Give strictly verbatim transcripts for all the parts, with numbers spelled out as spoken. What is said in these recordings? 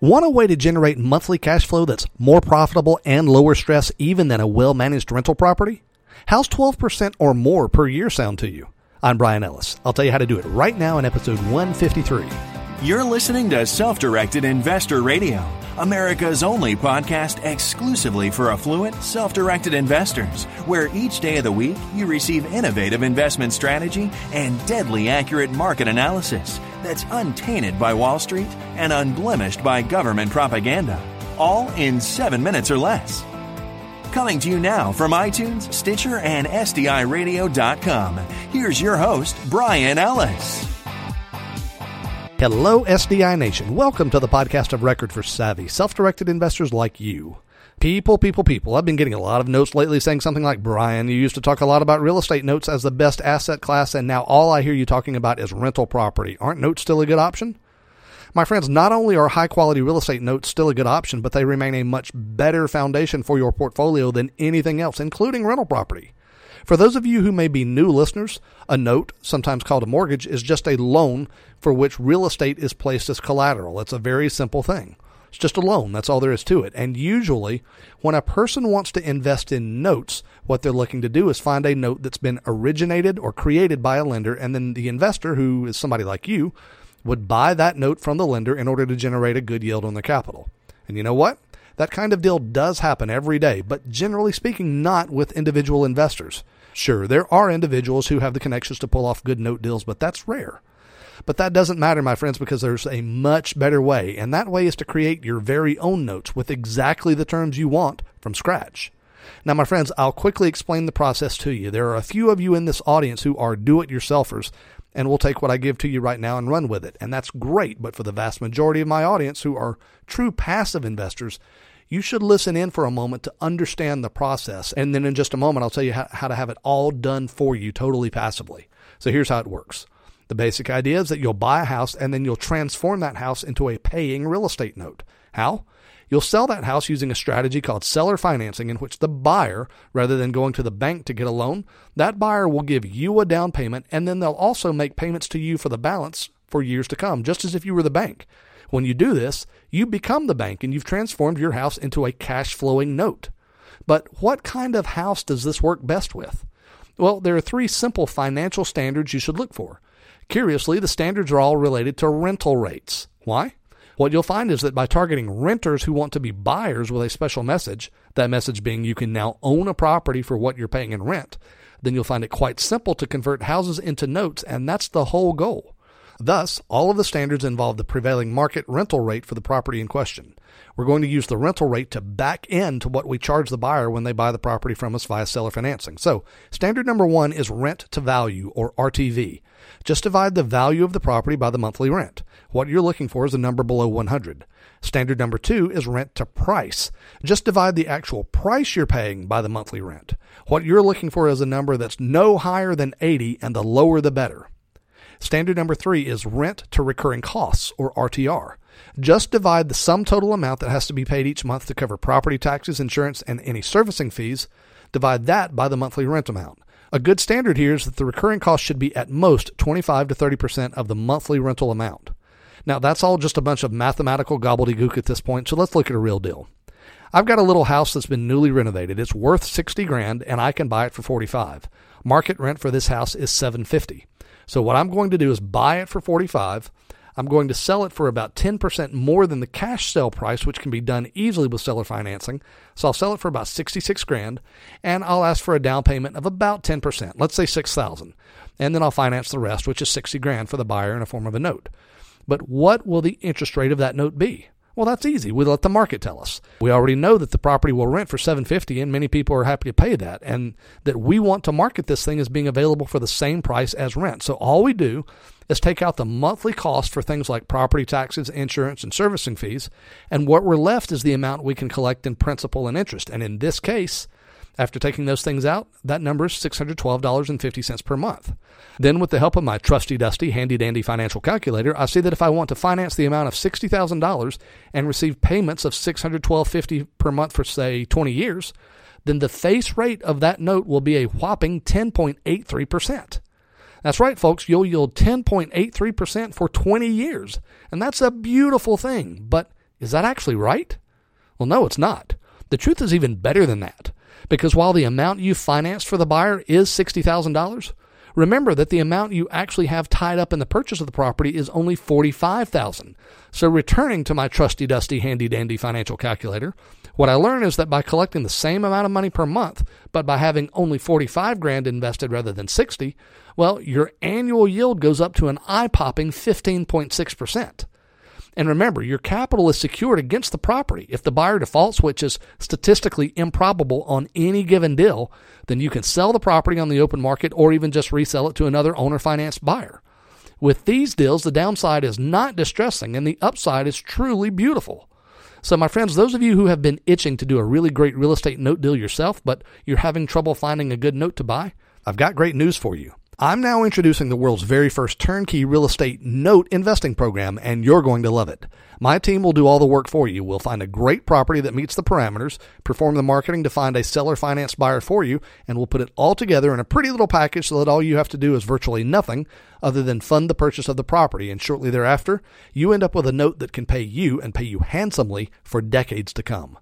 Want a way to generate monthly cash flow that's more profitable and lower stress even than a well-managed rental property? How's twelve percent or more per year sound to you? I'm Brian Ellis. I'll tell you how to do it right now in episode one fifty-three. You're listening to Self-Directed Investor Radio, America's only podcast exclusively for affluent, self-directed investors, where each day of the week you receive innovative investment strategy and deadly accurate market analysis that's untainted by Wall Street and unblemished by government propaganda, all in seven minutes or less. Coming to you now from iTunes, Stitcher, and S D I radio dot com, here's your host, Brian Ellis. Hello, S D I Nation. Welcome to the podcast of record for savvy, self-directed investors like you. People, people, people. I've been getting a lot of notes lately saying something like, Brian, you used to talk a lot about real estate notes as the best asset class, and now all I hear you talking about is rental property. Aren't notes still a good option? My friends, not only are high-quality real estate notes still a good option, but they remain a much better foundation for your portfolio than anything else, including rental property. For those of you who may be new listeners, a note, sometimes called a mortgage, is just a loan for which real estate is placed as collateral. It's a very simple thing. It's just a loan. That's all there is to it. And usually, when a person wants to invest in notes, what they're looking to do is find a note that's been originated or created by a lender, and then the investor, who is somebody like you, would buy that note from the lender in order to generate a good yield on their capital. And you know what? That kind of deal does happen every day, but generally speaking, not with individual investors. Sure, there are individuals who have the connections to pull off good note deals, but that's rare. But that doesn't matter, my friends, because there's a much better way, and that way is to create your very own notes with exactly the terms you want from scratch. Now, my friends, I'll quickly explain the process to you. There are a few of you in this audience who are do-it-yourselfers, and will take what I give to you right now and run with it. And that's great, but for the vast majority of my audience who are true passive investors, you should listen in for a moment to understand the process. And then in just a moment, I'll tell you how, how to have it all done for you totally passively. So here's how it works. The basic idea is that you'll buy a house and then you'll transform that house into a paying real estate note. How? You'll sell that house using a strategy called seller financing, in which the buyer, rather than going to the bank to get a loan, that buyer will give you a down payment, and then they'll also make payments to you for the balance for years to come, just as if you were the bank. When you do this, you become the bank, and you've transformed your house into a cash-flowing note. But what kind of house does this work best with? Well, there are three simple financial standards you should look for. Curiously, the standards are all related to rental rates. Why? What you'll find is that by targeting renters who want to be buyers with a special message, that message being you can now own a property for what you're paying in rent, then you'll find it quite simple to convert houses into notes, and that's the whole goal. Thus, all of the standards involve the prevailing market rental rate for the property in question. We're going to use the rental rate to back end to what we charge the buyer when they buy the property from us via seller financing. So, standard number one is rent to value, or R T V. Just divide the value of the property by the monthly rent. What you're looking for is a number below one hundred. Standard number two is rent to price. Just divide the actual price you're paying by the monthly rent. What you're looking for is a number that's no higher than eighty, and the lower the better. Standard number three is rent to recurring costs, or R T R. Just divide the sum total amount that has to be paid each month to cover property taxes, insurance, and any servicing fees. Divide that by the monthly rent amount. A good standard here is that the recurring cost should be at most twenty-five to thirty percent of the monthly rental amount. Now, that's all just a bunch of mathematical gobbledygook at this point, so let's look at a real deal. I've got a little house that's been newly renovated. It's worth sixty grand, and I can buy it for forty-five. Market rent for this house is seven fifty. So what I'm going to do is buy it for forty-five. I'm going to sell it for about ten percent more than the cash sale price, which can be done easily with seller financing. So I'll sell it for about sixty-six grand, and I'll ask for a down payment of about ten percent, let's say six thousand. And then I'll finance the rest, which is sixty grand for the buyer in a form of a note. But what will the interest rate of that note be? Well, that's easy. We let the market tell us. We already know that the property will rent for seven fifty, and many people are happy to pay that, and that we want to market this thing as being available for the same price as rent. So all we do is take out the monthly cost for things like property taxes, insurance, and servicing fees, and what we're left is the amount we can collect in principal and interest. And in this case, after taking those things out, that number is six hundred twelve dollars and fifty cents per month. Then with the help of my trusty-dusty, handy-dandy financial calculator, I see that if I want to finance the amount of sixty thousand dollars and receive payments of six hundred twelve dollars and fifty cents per month for, say, twenty years, then the face rate of that note will be a whopping ten point eight three percent. That's right, folks. You'll yield ten point eight three percent for twenty years, and that's a beautiful thing, but Is that actually right? Well, no, it's not. The truth is even better than that, because while the amount you financed for the buyer is sixty thousand dollars, remember that the amount you actually have tied up in the purchase of the property is only forty-five thousand dollars. So returning to my trusty, dusty, handy-dandy financial calculator, what I learned is that by collecting the same amount of money per month, but by having only forty-five grand invested rather than sixty, well, your annual yield goes up to an eye-popping fifteen point six percent. And remember, your capital is secured against the property. If the buyer defaults, which is statistically improbable on any given deal, then you can sell the property on the open market or even just resell it to another owner-financed buyer. With these deals, the downside is not distressing and the upside is truly beautiful. So my friends, those of you who have been itching to do a really great real estate note deal yourself, but you're having trouble finding a good note to buy, I've got great news for you. I'm now introducing the world's very first turnkey real estate note investing program, and you're going to love it. My team will do all the work for you. We'll find a great property that meets the parameters, perform the marketing to find a seller finance buyer for you, and we'll put it all together in a pretty little package so that all you have to do is virtually nothing other than fund the purchase of the property. And shortly thereafter, you end up with a note that can pay you and pay you handsomely for decades to come.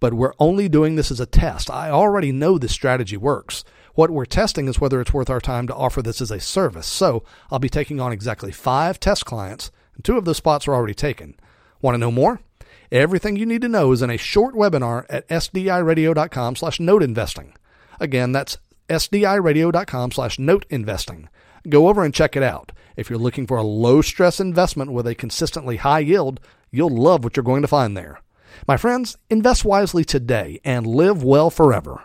But we're only doing this as a test. I already know this strategy works. What we're testing is whether it's worth our time to offer this as a service. So I'll be taking on exactly five test clients, and two of those spots are already taken. Want to know more? Everything you need to know is in a short webinar at sdiradio.com slash note investing. Again, that's sdiradio.com slash note investing. Go over and check it out. If you're looking for a low-stress investment with a consistently high yield, you'll love what you're going to find there. My friends, invest wisely today and live well forever.